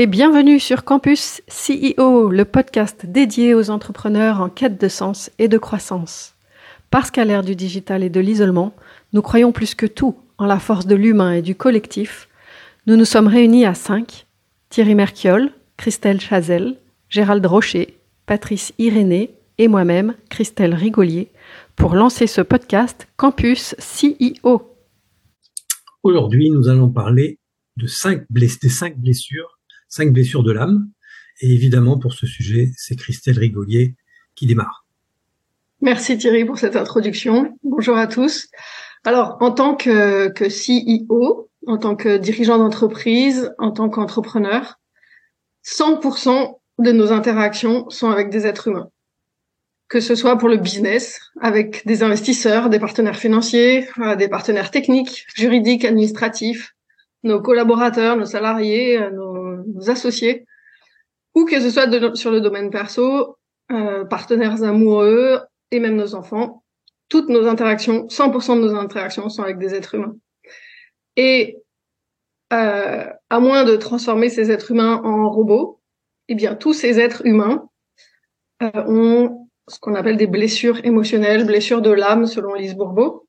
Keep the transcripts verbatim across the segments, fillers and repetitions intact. Et bienvenue sur Campus C E O, le podcast dédié aux entrepreneurs en quête de sens et de croissance. Parce qu'à l'ère du digital et de l'isolement, nous croyons plus que tout en la force de l'humain et du collectif. Nous nous sommes réunis à cinq, Thierry Merquiol, Christelle Chazel, Gérald Rocher, Patrice Irénée et moi-même, Christelle Rigolier, pour lancer ce podcast Campus C E O. Aujourd'hui, nous allons parler de cinq bless- des cinq blessures, cinq blessures de l'âme. Et évidemment, pour ce sujet, c'est Christelle Rigolier qui démarre. Merci Thierry pour cette introduction. Bonjour à tous. Alors, en tant que, que C E O, en tant que dirigeant d'entreprise, en tant qu'entrepreneur, cent pour cent de nos interactions sont avec des êtres humains. Que ce soit pour le business, avec des investisseurs, des partenaires financiers, des partenaires techniques, juridiques, administratifs, nos collaborateurs, nos salariés, nos, nos associés, ou que ce soit de, sur le domaine perso, euh, partenaires amoureux et même nos enfants. Toutes nos interactions, cent pour cent de nos interactions sont avec des êtres humains. Et euh, à moins de transformer ces êtres humains en robots, eh bien tous ces êtres humains euh, ont ce qu'on appelle des blessures émotionnelles, blessures de l'âme, selon Lise Bourbeau.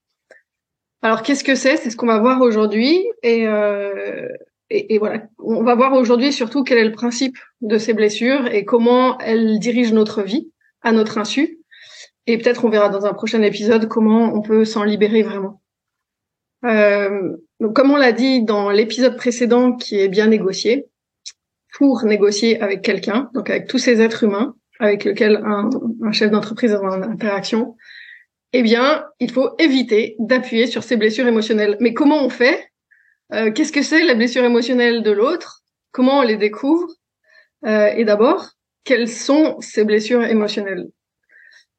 Alors, qu'est-ce que c'est ? C'est ce qu'on va voir aujourd'hui. Et, euh, et, et voilà, on va voir aujourd'hui surtout quel est le principe de ces blessures et comment elles dirigent notre vie à notre insu. Et peut-être on verra dans un prochain épisode comment on peut s'en libérer vraiment. Euh, donc, comme on l'a dit dans l'épisode précédent qui est bien négocié, pour négocier avec quelqu'un, donc avec tous ces êtres humains, avec lequel un, un chef d'entreprise a une interaction, eh bien, il faut éviter d'appuyer sur ces blessures émotionnelles. Mais comment on fait ? euh, Qu'est-ce que c'est la blessure émotionnelle de l'autre ? Comment on les découvre ? euh, Et d'abord, quelles sont ces blessures émotionnelles ?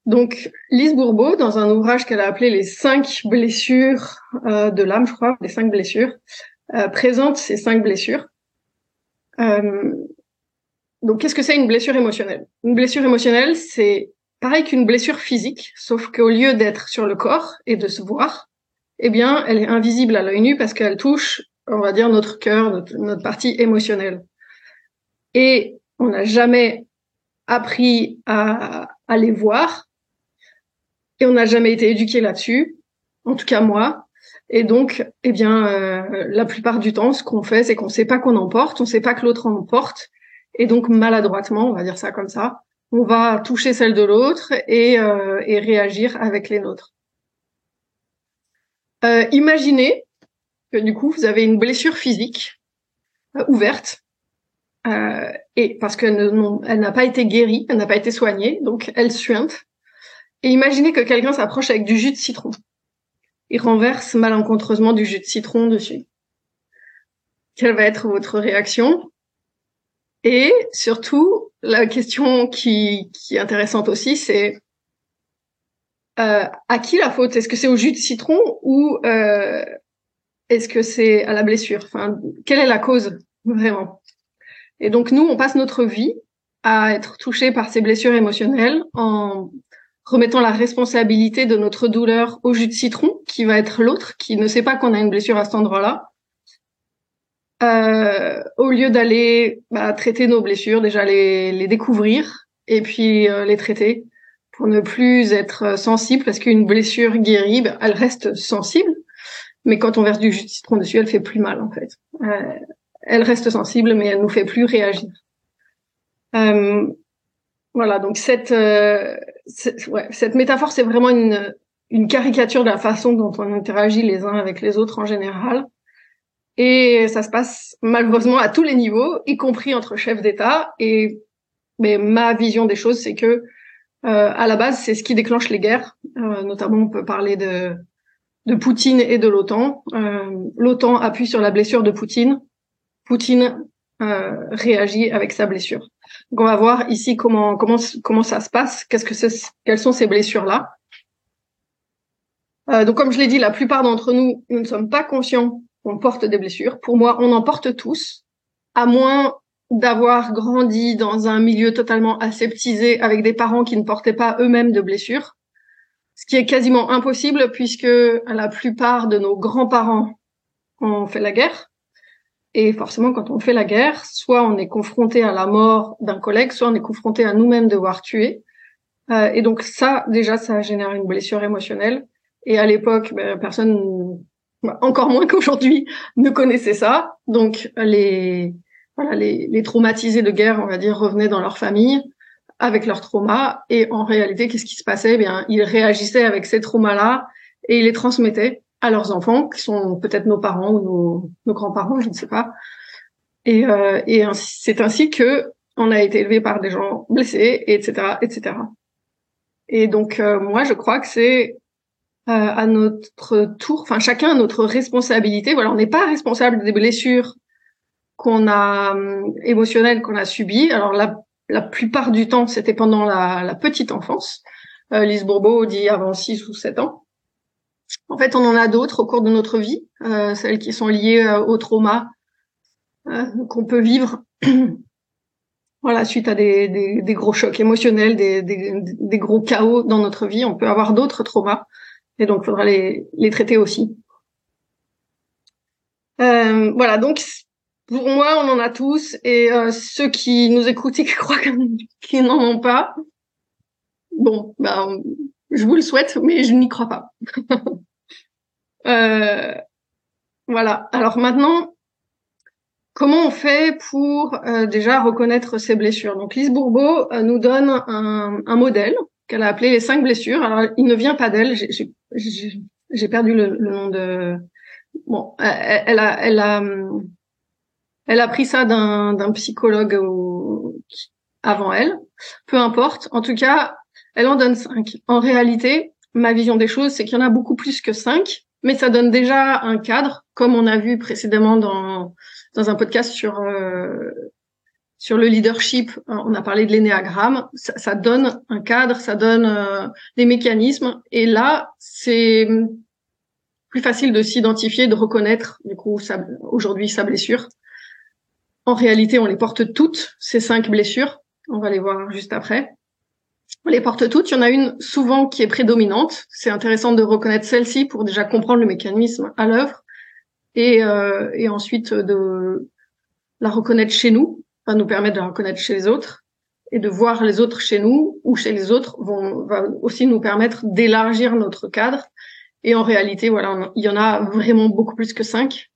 Donc, Lise Bourbeau, dans un ouvrage qu'elle a appelé « Les cinq blessures euh, de l'âme », je crois, « Les cinq blessures euh, », présente ces cinq blessures. Euh, Donc, qu'est-ce que c'est une blessure émotionnelle ? Une blessure émotionnelle, c'est pareil qu'une blessure physique, sauf qu'au lieu d'être sur le corps et de se voir, eh bien, elle est invisible à l'œil nu parce qu'elle touche, on va dire, notre cœur, notre, notre partie émotionnelle. Et on n'a jamais appris à, à les voir et on n'a jamais été éduqué là-dessus, en tout cas moi. Et donc, eh bien, euh, la plupart du temps, ce qu'on fait, c'est qu'on ne sait pas qu'on en porte, on ne sait pas que l'autre en porte. Et donc, maladroitement, on va dire ça comme ça, on va toucher celle de l'autre et, euh, et réagir avec les nôtres. Euh, imaginez que du coup, vous avez une blessure physique euh, ouverte, euh, et parce qu'elle ne, non, elle n'a pas été guérie, elle n'a pas été soignée, donc elle suinte. Et imaginez que quelqu'un s'approche avec du jus de citron. Il renverse malencontreusement du jus de citron dessus. Quelle va être votre réaction ? Et surtout, la question qui, qui est intéressante aussi, c'est euh, à qui la faute ? Est-ce que c'est au jus de citron ou euh, est-ce que c'est à la blessure ? Enfin, quelle est la cause, vraiment ? Et donc, nous, on passe notre vie à être touchés par ces blessures émotionnelles en remettant la responsabilité de notre douleur au jus de citron, qui va être l'autre, qui ne sait pas qu'on a une blessure à cet endroit-là. Euh, au lieu d'aller bah, traiter nos blessures, déjà les, les découvrir et puis euh, les traiter pour ne plus être sensible, parce qu'une blessure guérie, bah, elle reste sensible, mais quand on verse du jus de citron dessus, elle fait plus mal en fait. Euh, elle reste sensible, mais elle nous fait plus réagir. Euh, voilà, donc cette euh, cette, ouais, cette métaphore, c'est vraiment une une caricature de la façon dont on interagit les uns avec les autres en général. Et ça se passe malheureusement à tous les niveaux, y compris entre chefs d'État. Et mais ma vision des choses, c'est que euh, à la base, c'est ce qui déclenche les guerres. Euh, notamment, on peut parler de de Poutine et de l'OTAN. Euh, L'OTAN appuie sur la blessure de Poutine. Poutine euh, réagit avec sa blessure. Donc, on va voir ici comment comment comment ça se passe. Qu'est-ce que c'est, quelles sont ces blessures-là ? euh, Donc, comme je l'ai dit, la plupart d'entre nous, nous ne sommes pas conscients. On porte des blessures. Pour moi, on en porte tous, à moins d'avoir grandi dans un milieu totalement aseptisé avec des parents qui ne portaient pas eux-mêmes de blessures, ce qui est quasiment impossible puisque la plupart de nos grands-parents ont fait la guerre. Et forcément, quand on fait la guerre, soit on est confronté à la mort d'un collègue, soit on est confronté à nous-mêmes devoir tuer. Euh, et donc ça, déjà, ça génère une blessure émotionnelle. Et à l'époque, ben, personne, encore moins qu'aujourd'hui, ne connaissait ça. Donc les, voilà, les, les traumatisés de guerre, on va dire, revenaient dans leur famille avec leurs traumas. Et en réalité, qu'est-ce qui se passait? Eh bien, ils réagissaient avec ces traumas-là et ils les transmettaient à leurs enfants, qui sont peut-être nos parents ou nos, nos grands-parents, je ne sais pas. Et, euh, et c'est ainsi que on a été élevé par des gens blessés, et cetera, et cetera. Et donc euh, moi, je crois que c'est euh, à notre tour, enfin chacun a notre responsabilité. Voilà, on n'est pas responsable des blessures qu'on a euh, émotionnelles qu'on a subies. Alors la, la plupart du temps, c'était pendant la, la petite enfance. Euh, Lise Bourbeau dit avant six ou sept ans. En fait, on en a d'autres au cours de notre vie, euh, celles qui sont liées euh, aux traumas euh, qu'on peut vivre voilà, suite à des, des, des gros chocs émotionnels, des, des, des gros chaos dans notre vie. On peut avoir d'autres traumas et donc il faudra les, les traiter aussi. Euh, voilà, donc pour moi, on en a tous et euh, ceux qui nous écoutent et qui croient qu'ils n'en ont pas, bon, ben... je vous le souhaite, mais je n'y crois pas. euh, voilà. Alors maintenant, comment on fait pour euh, déjà reconnaître ses blessures? Donc Lise Bourbeau euh, nous donne un, un modèle qu'elle a appelé les cinq blessures. Alors il ne vient pas d'elle. J'ai, j'ai, j'ai perdu le, le nom de. Bon, elle, elle a, elle a, elle a pris ça d'un, d'un psychologue au... avant elle. Peu importe. En tout cas. Elle en donne cinq. En réalité, ma vision des choses, c'est qu'il y en a beaucoup plus que cinq, mais ça donne déjà un cadre, comme on a vu précédemment dans dans un podcast sur euh, sur le leadership. On a parlé de l'énéagramme. Ça, ça donne un cadre, ça donne euh, des mécanismes. Et là, c'est plus facile de s'identifier, de reconnaître du coup sa, aujourd'hui sa blessure. En réalité, on les porte toutes ces cinq blessures. On va les voir juste après. On les porte toutes, il y en a une souvent qui est prédominante. C'est intéressant de reconnaître celle-ci pour déjà comprendre le mécanisme à l'œuvre et, euh, et ensuite de la reconnaître chez nous, va nous permettre de la reconnaître chez les autres et de voir les autres chez nous ou chez les autres vont, va aussi nous permettre d'élargir notre cadre. Et en réalité, voilà, on, il y en a vraiment beaucoup plus que cinq.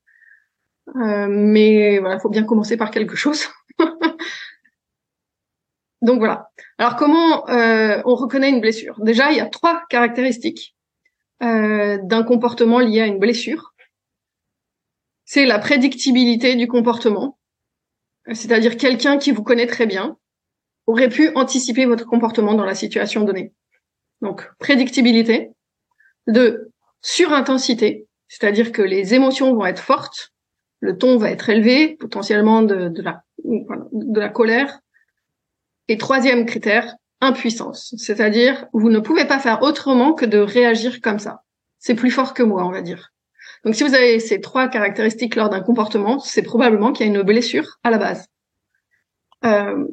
Euh, mais voilà, faut bien commencer par quelque chose. Donc voilà. Alors comment euh, on reconnaît une blessure? Déjà, il y a trois caractéristiques euh, d'un comportement lié à une blessure. C'est la prédictibilité du comportement, c'est-à-dire quelqu'un qui vous connaît très bien aurait pu anticiper votre comportement dans la situation donnée. Donc prédictibilité. Deux, surintensité, c'est-à-dire que les émotions vont être fortes, le ton va être élevé, potentiellement de, de la de la colère. Et troisième critère, impuissance. C'est-à-dire, vous ne pouvez pas faire autrement que de réagir comme ça. C'est plus fort que moi, on va dire. Donc, si vous avez ces trois caractéristiques lors d'un comportement, c'est probablement qu'il y a une blessure à la base. Euh...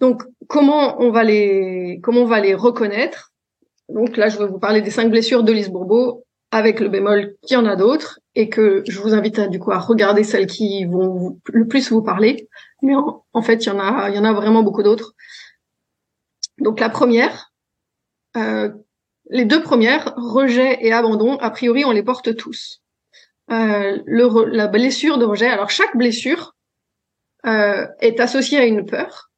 Donc, comment on va les, comment on va les reconnaître? Donc là, je vais vous parler des cinq blessures de Lise Bourbeau, avec le bémol qu'il y en a d'autres, et que je vous invite à, du coup, à regarder celles qui vont vous, le plus vous parler. Mais en, en fait, il y en a, il y en a vraiment beaucoup d'autres. Donc la première, euh, les deux premières, rejet et abandon, a priori, on les porte tous. Euh, le, la blessure de rejet, alors chaque blessure euh, est associée à une peur.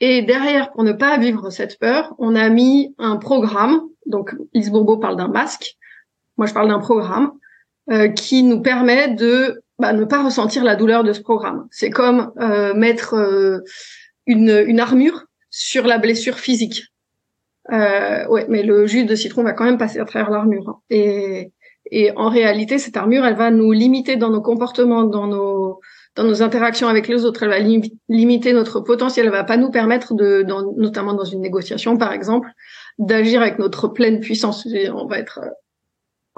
Et derrière, pour ne pas vivre cette peur, on a mis un programme. Donc Lise Bourbeau parle d'un masque. Moi, je parle d'un programme euh, qui nous permet de bah, ne pas ressentir la douleur de ce programme. C'est comme euh, mettre euh, une, une armure sur la blessure physique. Euh, ouais, mais le jus de citron va quand même passer à travers l'armure. Hein. Et, et en réalité, cette armure, elle va nous limiter dans nos comportements, dans nos, dans nos interactions avec les autres. Elle va li- limiter notre potentiel. Elle va pas nous permettre de, dans, notamment dans une négociation, par exemple, d'agir avec notre pleine puissance. On va être euh,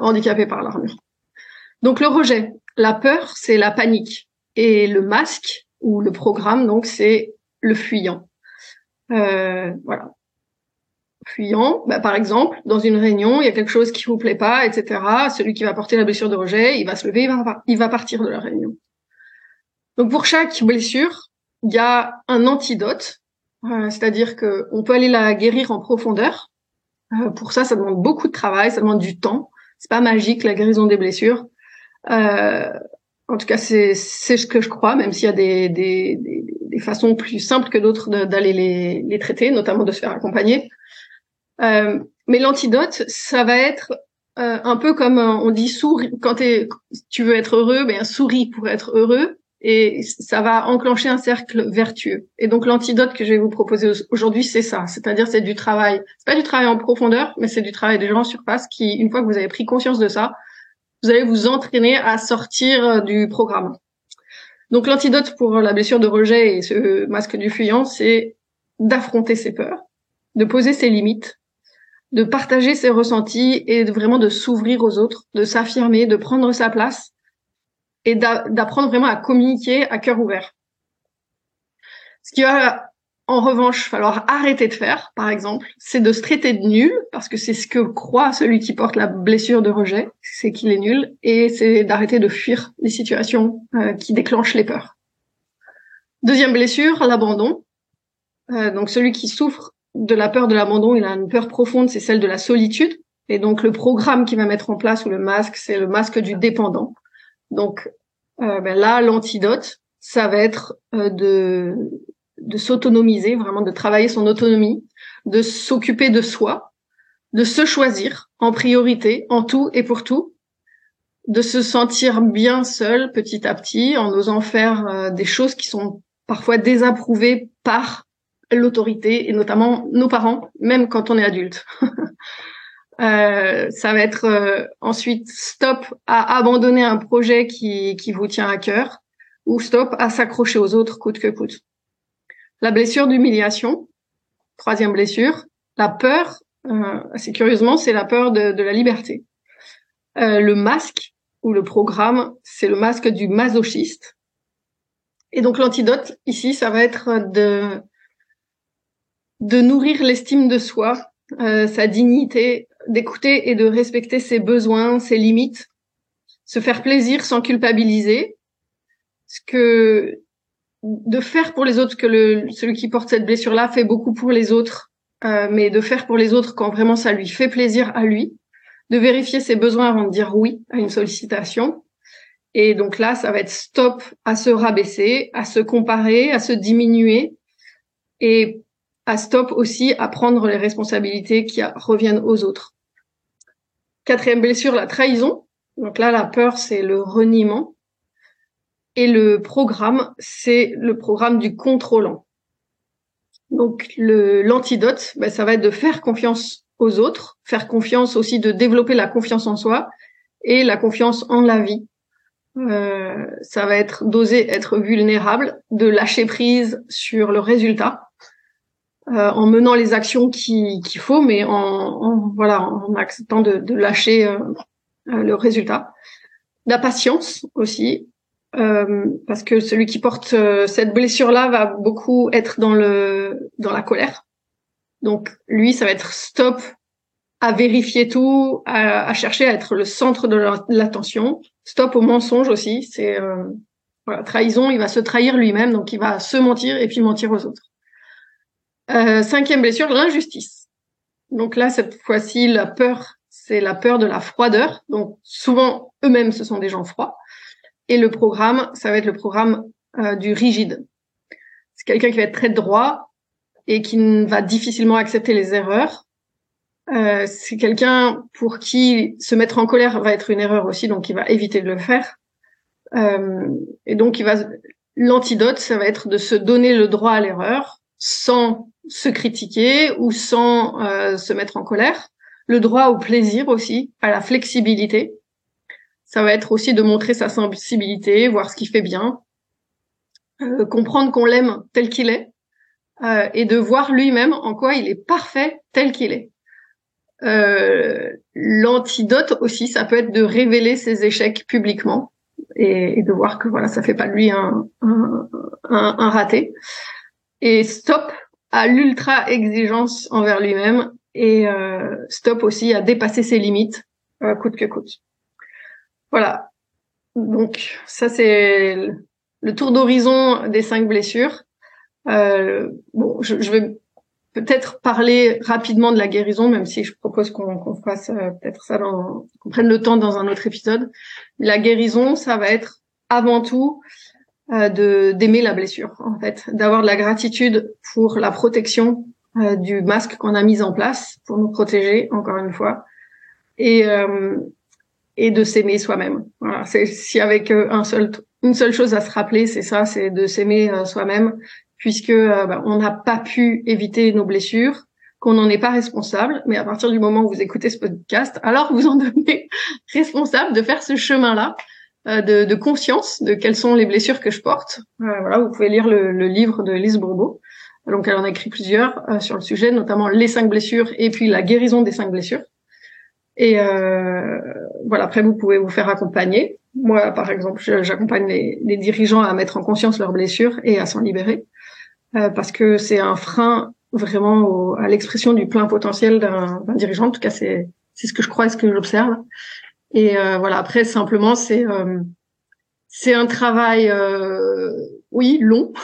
handicapé par l'armure. Donc le rejet, la peur, c'est la panique. Et le masque, ou le programme, donc c'est le fuyant. Euh, voilà. fuyant, bah, par exemple, dans une réunion, il y a quelque chose qui vous plaît pas, et cetera. Celui qui va porter la blessure de rejet, il va se lever, il va, il va partir de la réunion. Donc pour chaque blessure, il y a un antidote, euh, c'est-à-dire que on peut aller la guérir en profondeur. Euh, pour ça, ça demande beaucoup de travail, ça demande du temps. C'est pas magique la guérison des blessures. Euh, en tout cas, c'est c'est ce que je crois, même s'il y a des des, des, des façons plus simples que d'autres d'aller les, les traiter, notamment de se faire accompagner. Euh, mais l'antidote, ça va être euh, un peu comme on dit souris quand t'es, tu veux être heureux, ben souris pour être heureux, et ça va enclencher un cercle vertueux. Et donc l'antidote que je vais vous proposer aujourd'hui, c'est ça, c'est-à-dire c'est du travail, c'est pas du travail en profondeur, mais c'est du travail des gens en surface qui, une fois que vous avez pris conscience de ça, vous allez vous entraîner à sortir du programme. Donc l'antidote pour la blessure de rejet et ce masque du fuyant, c'est d'affronter ses peurs, de poser ses limites, de partager ses ressentis et de, vraiment de s'ouvrir aux autres, de s'affirmer, de prendre sa place et d'a- d'apprendre vraiment à communiquer à cœur ouvert. Ce qu'il va en revanche falloir arrêter de faire, par exemple, c'est de se traiter de nul, parce que c'est ce que croit celui qui porte la blessure de rejet, c'est qu'il est nul, et c'est d'arrêter de fuir les situations euh, qui déclenchent les peurs. Deuxième blessure, l'abandon. Euh, donc celui qui souffre de la peur de l'abandon, il a une peur profonde, c'est celle de la solitude. Et donc le programme qu'il va mettre en place, ou le masque, c'est le masque du dépendant. Donc euh, ben là, l'antidote, ça va être euh, de, de s'autonomiser, vraiment de travailler son autonomie, de s'occuper de soi, de se choisir en priorité, en tout et pour tout, de se sentir bien seul petit à petit, en osant faire euh, des choses qui sont parfois désapprouvées par l'autorité, et notamment nos parents, même quand on est adulte. Euh, ça va être euh, ensuite stop à abandonner un projet qui, qui vous tient à cœur, ou stop à s'accrocher aux autres coûte que coûte. La blessure d'humiliation, troisième blessure, la peur, euh, assez curieusement, c'est la peur de, de la liberté. Euh, le masque ou le programme, c'est le masque du masochiste. Et donc l'antidote ici, ça va être de, de nourrir l'estime de soi, euh, sa dignité, d'écouter et de respecter ses besoins, ses limites, se faire plaisir sans culpabiliser, ce que de faire pour les autres, que le, celui qui porte cette blessure-là fait beaucoup pour les autres, euh, mais de faire pour les autres quand vraiment ça lui fait plaisir à lui, de vérifier ses besoins avant de dire oui à une sollicitation. Et donc là, ça va être stop à se rabaisser, à se comparer, à se diminuer, et à stop aussi à prendre les responsabilités qui reviennent aux autres. Quatrième blessure, la trahison. Donc là, la peur, c'est le reniement. Et le programme, c'est le programme du contrôlant. Donc le, l'antidote, ben, ça va être de faire confiance aux autres, faire confiance aussi, de développer la confiance en soi et la confiance en la vie. Euh, ça va être d'oser être vulnérable, de lâcher prise sur le résultat, Euh, en menant les actions qui, qu'il faut, mais en, en voilà, en acceptant de, de lâcher euh, le résultat. La patience aussi, euh, parce que celui qui porte euh, cette blessure-là va beaucoup être dans le dans la colère. Donc lui, ça va être stop à vérifier tout, à, à chercher à être le centre de l'attention. Stop au mensonge aussi. C'est euh, voilà, trahison. Il va se trahir lui-même, donc il va se mentir et puis mentir aux autres. Euh, cinquième blessure, l'injustice. Donc là, cette fois-ci, la peur, c'est la peur de la froideur. Donc souvent, eux-mêmes, ce sont des gens froids. Et le programme, ça va être le programme euh, du rigide. C'est quelqu'un qui va être très droit et qui va difficilement accepter les erreurs. Euh, c'est quelqu'un pour qui se mettre en colère va être une erreur aussi, donc il va éviter de le faire. Euh, et donc, il va l'antidote, ça va être de se donner le droit à l'erreur, sans se critiquer ou sans euh, se mettre en colère. Le droit au plaisir aussi, à la flexibilité. Ça va être aussi de montrer sa sensibilité, voir ce qui fait bien, euh, comprendre qu'on l'aime tel qu'il est, euh, et de voir lui-même en quoi il est parfait tel qu'il est. Euh, l'antidote aussi, ça peut être de révéler ses échecs publiquement et, et de voir que voilà, ça fait pas de lui un, un, un, un raté. Et stop à l'ultra-exigence envers lui-même et euh, stop aussi à dépasser ses limites euh, coûte que coûte. Voilà. Donc ça c'est le tour d'horizon des cinq blessures. Euh, bon, je, je vais peut-être parler rapidement de la guérison, même si je propose qu'on qu'on fasse euh, peut-être ça, dans, qu'on prenne le temps dans un autre épisode. La guérison, ça va être avant tout euh, de d'aimer la blessure, en fait, d'avoir de la gratitude pour la protection euh, du masque qu'on a mis en place pour nous protéger, encore une fois, et euh, et de s'aimer soi-même. Voilà, c'est si avec euh, un seul une seule chose à se rappeler, c'est ça, c'est de s'aimer euh, soi-même. Puisque euh, bah, on n'a pas pu éviter nos blessures, qu'on n'en est pas responsable, mais à partir du moment où vous écoutez ce podcast, alors vous en devenez responsable de faire ce chemin-là euh, de, de conscience de quelles sont les blessures que je porte. Euh, voilà, vous pouvez lire le, le livre de Lise Bourbeau. Donc elle en a écrit plusieurs euh, sur le sujet, notamment les cinq blessures et puis la guérison des cinq blessures. Et euh, voilà, après vous pouvez vous faire accompagner. Moi, par exemple, j'accompagne les, les dirigeants à mettre en conscience leurs blessures et à s'en libérer. Euh, parce que c'est un frein vraiment au, à l'expression du plein potentiel d'un, d'un dirigeant. En tout cas, c'est, c'est ce que je crois et ce que j'observe. Et euh, voilà, après, simplement, c'est, euh, c'est un travail, euh, oui, long,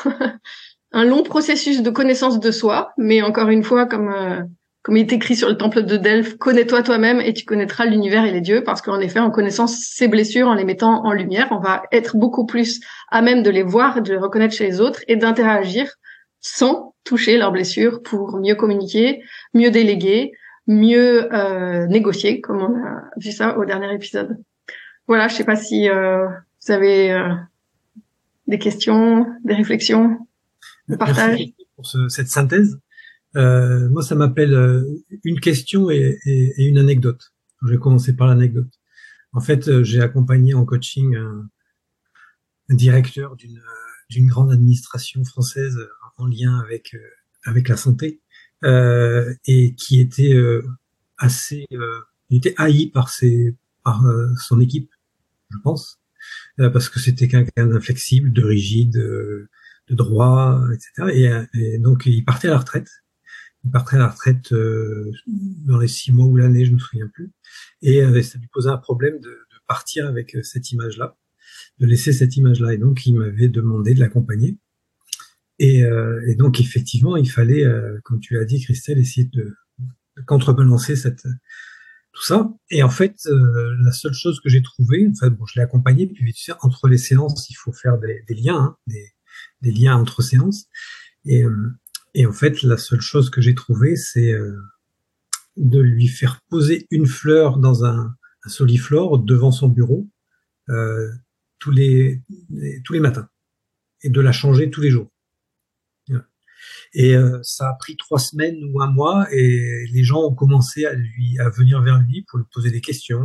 un long processus de connaissance de soi. Mais encore une fois, comme, euh, comme il est écrit sur le temple de Delphes, connais-toi toi-même et tu connaîtras l'univers et les dieux. Parce qu'en effet, en connaissant ces blessures, en les mettant en lumière, on va être beaucoup plus à même de les voir, de les reconnaître chez les autres et d'interagir sans toucher leurs blessures pour mieux communiquer, mieux déléguer, mieux euh, négocier, comme on a vu ça au dernier épisode. Voilà, je sais pas si euh, vous avez euh, des questions, des réflexions, des partages. Merci pour ce, cette synthèse. Euh, moi, ça m'appelle euh, une question et, et, et une anecdote. Je vais commencer par l'anecdote. En fait, euh, j'ai accompagné en coaching un, un directeur d'une, d'une grande administration française en lien avec euh, avec la santé euh, et qui était euh, assez euh, il était haï par ses par euh, son équipe, je pense, euh, parce que c'était quelqu'un d'inflexible, de rigide, euh, de droit, et cetera. Et, et donc il partait à la retraite, il partait à la retraite euh, dans les six mois ou l'année, je ne me souviens plus, et euh, ça lui posait un problème de, de partir avec cette image-là, de laisser cette image-là, et donc il m'avait demandé de l'accompagner. Et, euh, et donc effectivement, il fallait, euh, comme tu l'as dit, Christelle, essayer de, de contrebalancer cette, tout ça. Et en fait, euh, la seule chose que j'ai trouvée, enfin bon, je l'ai accompagné. Puis tu sais, entre les séances, il faut faire des, des liens, hein, des, des liens entre séances. Et, euh, et en fait, la seule chose que j'ai trouvée, c'est euh, de lui faire poser une fleur dans un, un soliflore devant son bureau euh, tous les, les tous les matins, et de la changer tous les jours. Et euh, ça a pris trois semaines ou un mois, et les gens ont commencé à lui, à venir vers lui pour lui poser des questions,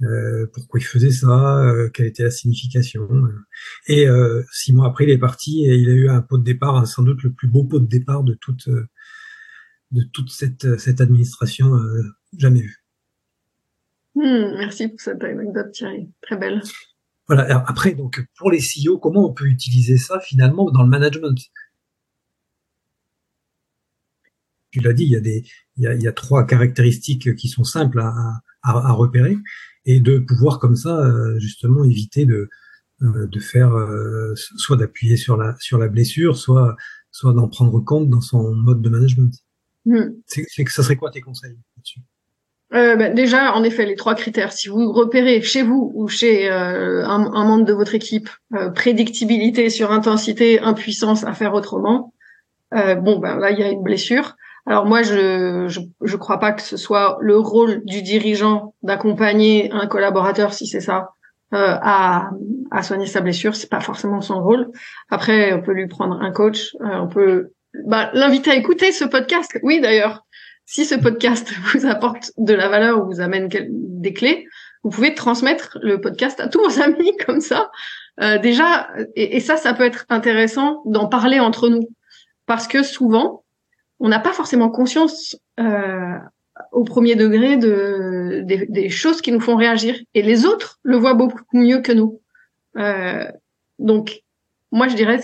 euh, euh, pourquoi il faisait ça, euh, quelle était la signification. Euh. Et euh, six mois après, il est parti et il a eu un pot de départ, hein, sans doute le plus beau pot de départ de toute, euh, de toute cette, cette administration euh, jamais vue. Mmh, merci pour cette anecdote, Thierry, très belle. Voilà. Après, donc pour les C E O, comment on peut utiliser ça finalement dans le management? Tu l'as dit, il y a des, il y a, il y a trois caractéristiques qui sont simples à, à, à repérer, et de pouvoir comme ça justement éviter de, de faire, soit d'appuyer sur la, sur la blessure, soit, soit d'en prendre compte dans son mode de management. Mmh. C'est, c'est que ça serait quoi tes conseils là-dessus? Euh, bah, déjà, en effet, les trois critères. Si vous repérez chez vous ou chez euh, un, un membre de votre équipe euh, prédictibilité, surintensité, impuissance à faire autrement, euh, bon ben là il y a une blessure. Alors moi, je, je je crois pas que ce soit le rôle du dirigeant d'accompagner un collaborateur, si c'est ça, euh, à à soigner sa blessure. C'est pas forcément son rôle. Après, on peut lui prendre un coach, euh, on peut bah, l'inviter à écouter ce podcast. Oui, d'ailleurs, si ce podcast vous apporte de la valeur ou vous amène des clés, vous pouvez transmettre le podcast à tous vos amis comme ça. Euh, déjà, et, et ça, ça peut être intéressant d'en parler entre nous, parce que souvent, on n'a pas forcément conscience euh, au premier degré de, des, des choses qui nous font réagir. Et les autres le voient beaucoup mieux que nous. Euh, donc, moi, je dirais,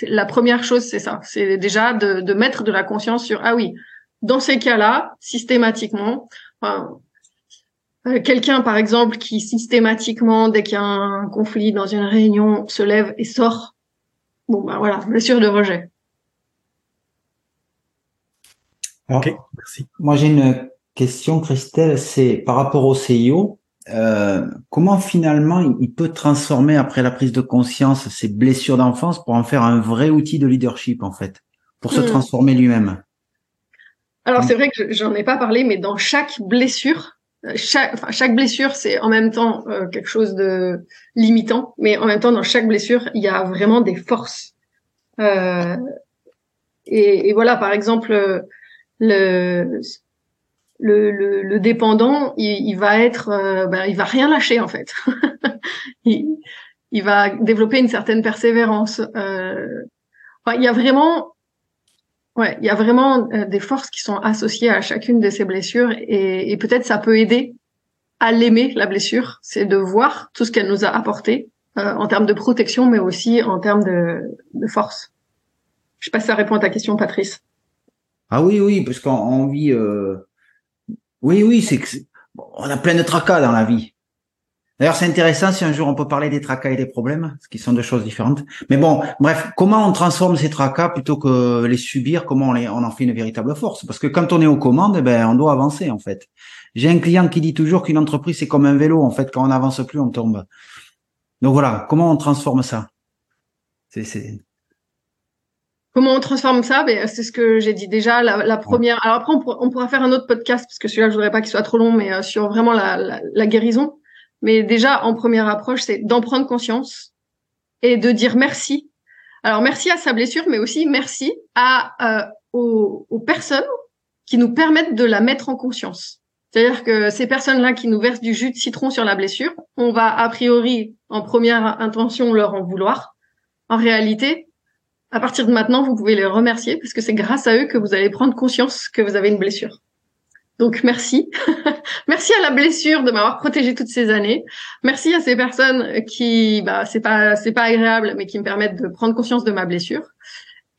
la première chose, c'est ça. C'est déjà de, de mettre de la conscience sur « Ah oui, dans ces cas-là, systématiquement, enfin, euh, quelqu'un, par exemple, qui systématiquement, dès qu'il y a un conflit dans une réunion, se lève et sort, bon, ben voilà, blessure de rejet. Alors, okay, merci. Moi, j'ai une question, Christelle, c'est par rapport au C I O, euh, comment finalement il peut transformer après la prise de conscience ces blessures d'enfance pour en faire un vrai outil de leadership, en fait, pour se mmh. transformer lui-même? Alors, c'est vrai que j'en ai pas parlé, mais dans chaque blessure, chaque, enfin, chaque blessure, c'est en même temps euh, quelque chose de limitant, mais en même temps, dans chaque blessure, il y a vraiment des forces. Euh, et, et voilà, par exemple, le, le, le, le dépendant, il, il va être, euh, ben, il va rien lâcher, en fait. il, il va développer une certaine persévérance. Euh, enfin, il y a vraiment... Ouais, il y a vraiment euh, des forces qui sont associées à chacune de ces blessures et, et peut-être ça peut aider à l'aimer, la blessure, c'est de voir tout ce qu'elle nous a apporté euh, en termes de protection, mais aussi en termes de, de force. Je sais pas si ça répond à ta question, Patrice. Ah oui, oui, parce qu'on vit... Euh... Oui, oui, c'est que on a plein de tracas dans la vie. D'ailleurs, c'est intéressant si un jour on peut parler des tracas et des problèmes, ce qui sont deux choses différentes. Mais bon, bref, comment on transforme ces tracas plutôt que les subir, comment on, les, on en fait une véritable force? Parce que quand on est aux commandes, eh ben, on doit avancer, en fait. J'ai un client qui dit toujours qu'une entreprise, c'est comme un vélo, en fait. Quand on n'avance plus, on tombe. Donc voilà, comment on transforme ça? C'est, c'est... Comment on transforme ça? Ben, c'est ce que j'ai dit déjà, la, la première. Alors après, on, pour, on pourra faire un autre podcast, parce que celui-là, je voudrais pas qu'il soit trop long, mais euh, sur vraiment la, la, la guérison. Mais déjà, en première approche, c'est d'en prendre conscience et de dire merci. Alors, merci à sa blessure, mais aussi merci à euh, aux, aux personnes qui nous permettent de la mettre en conscience. C'est-à-dire que ces personnes-là qui nous versent du jus de citron sur la blessure, on va a priori, en première intention, leur en vouloir. En réalité, à partir de maintenant, vous pouvez les remercier parce que c'est grâce à eux que vous allez prendre conscience que vous avez une blessure. Donc, merci. Merci à la blessure de m'avoir protégée toutes ces années. Merci à ces personnes qui, bah, c'est pas, c'est pas agréable, mais qui me permettent de prendre conscience de ma blessure.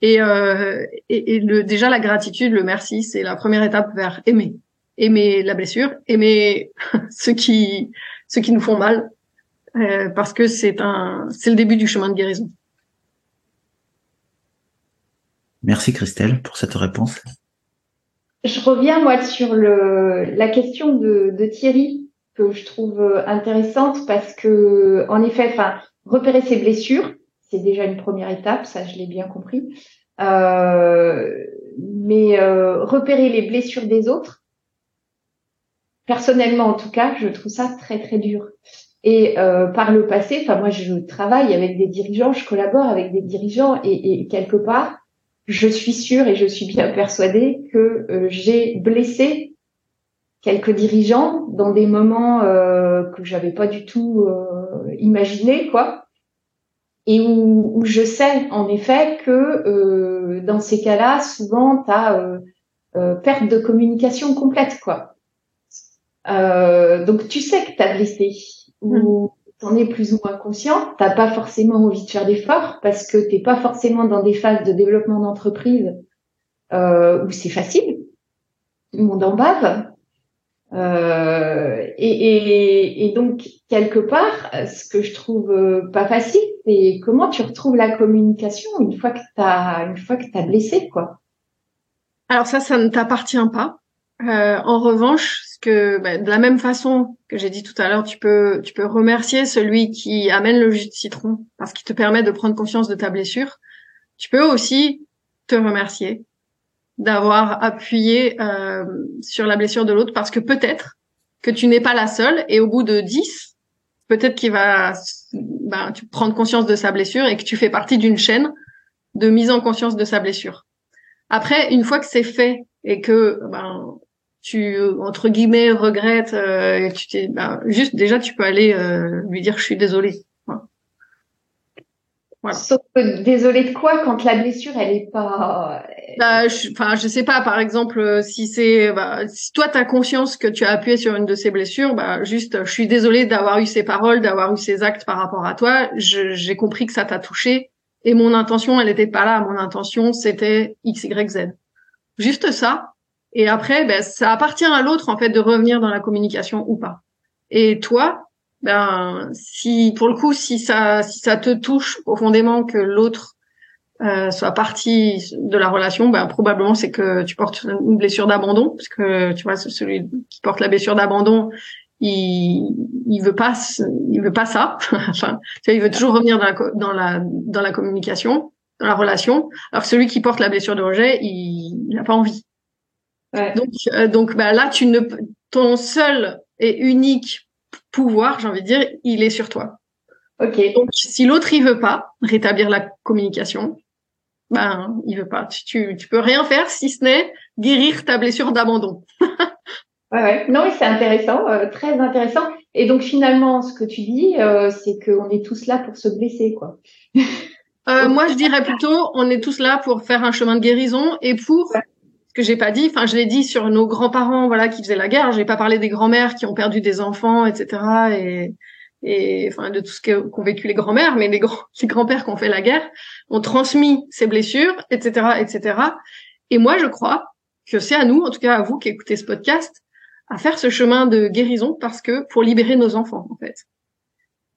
Et, euh, et, et le, déjà, la gratitude, le merci, c'est la première étape vers aimer. Aimer la blessure, aimer ceux qui, ceux qui nous font mal, euh, parce que c'est un, c'est le début du chemin de guérison. Merci Christelle pour cette réponse. Je reviens moi sur le la question de, de Thierry que je trouve intéressante parce que en effet, enfin repérer ses blessures, c'est déjà une première étape, ça je l'ai bien compris. Euh, mais euh, repérer les blessures des autres, personnellement en tout cas, je trouve ça très très dur. Et euh, par le passé, enfin moi je travaille avec des dirigeants, je collabore avec des dirigeants et, et quelque part. Je suis sûre et je suis bien persuadée que euh, j'ai blessé quelques dirigeants dans des moments euh, que j'avais pas du tout euh, imaginé, quoi. Et où, où je sais en effet que euh, dans ces cas-là, souvent t'as euh, euh, perte de communication complète, quoi. Euh, donc tu sais que t'as blessé ou t'en es plus ou moins conscient, t'as pas forcément envie de faire d'efforts parce que t'es pas forcément dans des phases de développement d'entreprise euh, où c'est facile, tout le monde en bave. Euh, et, et, et donc, quelque part, ce que je trouve pas facile, c'est comment tu retrouves la communication une fois que t'as, une fois que t'as blessé, quoi. Alors ça, ça ne t'appartient pas. Euh, en revanche, ce que bah, de la même façon que j'ai dit tout à l'heure, tu peux tu peux remercier celui qui amène le jus de citron parce qu'il te permet de prendre conscience de ta blessure. Tu peux aussi te remercier d'avoir appuyé euh, sur la blessure de l'autre parce que peut-être que tu n'es pas la seule et au bout de dix, peut-être qu'il va bah, tu prendre conscience de sa blessure et que tu fais partie d'une chaîne de mise en conscience de sa blessure. Après, une fois que c'est fait et que ben tu entre guillemets regrettes euh, et tu t'es ben, juste déjà tu peux aller euh, lui dire je suis désolée. Voilà. Voilà. Sauf que désolée de quoi quand la blessure elle est pas. Bah, je, enfin je sais pas par exemple si c'est bah, si toi t'as conscience que tu as appuyé sur une de ces blessures bah juste je suis désolée d'avoir eu ces paroles d'avoir eu ces actes par rapport à toi je, j'ai compris que ça t'a touché et mon intention elle était pas là mon intention c'était X Y Z. Juste ça, Et après, ben, ça appartient à l'autre en fait de revenir dans la communication ou pas. Et toi, ben, si pour le coup, si ça, si ça te touche profondément que l'autre euh, soit partie de la relation, ben probablement c'est que tu portes une blessure d'abandon, parce que tu vois celui qui porte la blessure d'abandon, il, il veut pas, il veut pas ça. Enfin, tu vois, il veut toujours revenir dans la, dans la, dans la communication, dans la relation. Alors que celui qui porte la blessure de rejet, il n'a pas envie. Ouais. Donc, euh, donc bah, là, tu ne, ton seul et unique pouvoir, j'ai envie de dire, il est sur toi. Okay. Donc, si l'autre il veut pas rétablir la communication, ben il veut pas. Tu, tu, tu peux rien faire si ce n'est guérir ta blessure d'abandon. ouais, ouais. Non, c'est intéressant, euh, très intéressant. Et donc finalement, ce que tu dis, euh, c'est qu'on est tous là pour se blesser, quoi. euh, moi, je dirais plutôt, on est tous là pour faire un chemin de guérison et pour. Ouais. Que j'ai pas dit, enfin je l'ai dit sur nos grands-parents, voilà, qui faisaient la guerre. J'ai pas parlé des grands-mères qui ont perdu des enfants, et cetera. Et, et enfin de tout ce qu'ont vécu les grands-mères, mais les grands, les grands-pères qui ont fait la guerre ont transmis ces blessures, et cetera, et cetera. Et moi, je crois que c'est à nous, en tout cas à vous qui écoutez ce podcast, à faire ce chemin de guérison parce que pour libérer nos enfants, en fait,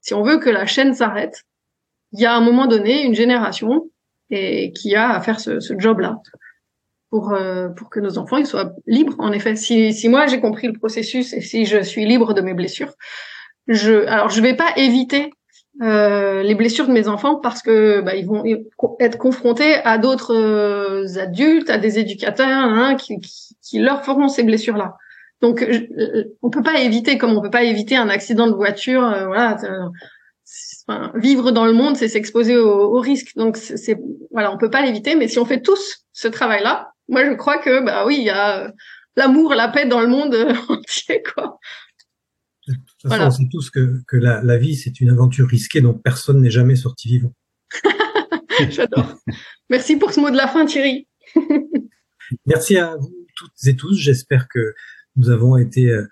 si on veut que la chaîne s'arrête, il y a à un moment donné une génération et qui a à faire ce, ce job-là. Pour, euh, pour que nos enfants ils soient libres. En effet, si, si moi j'ai compris le processus et si je suis libre de mes blessures, je alors je vais pas éviter euh, les blessures de mes enfants parce que bah, ils vont être confrontés à d'autres euh, adultes, à des éducateurs hein, qui, qui, qui leur feront ces blessures-là. Donc je, on peut pas éviter, comme on peut pas éviter un accident de voiture. Euh, voilà, enfin, vivre dans le monde, c'est s'exposer au, au risque. Donc c'est, c'est voilà, on peut pas l'éviter, mais si on fait tous ce travail-là, moi, je crois que, bah oui, il y a l'amour, la paix dans le monde entier, quoi. De toute façon, voilà. On sait tous que, que la, la vie, c'est une aventure risquée dont personne n'est jamais sorti vivant. J'adore. Merci pour ce mot de la fin, Thierry. Merci à vous toutes et tous. J'espère que nous avons été, euh,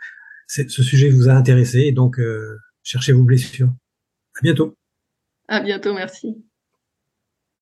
ce sujet vous a intéressé et donc, euh, cherchez vos blessures. À bientôt. À bientôt, merci.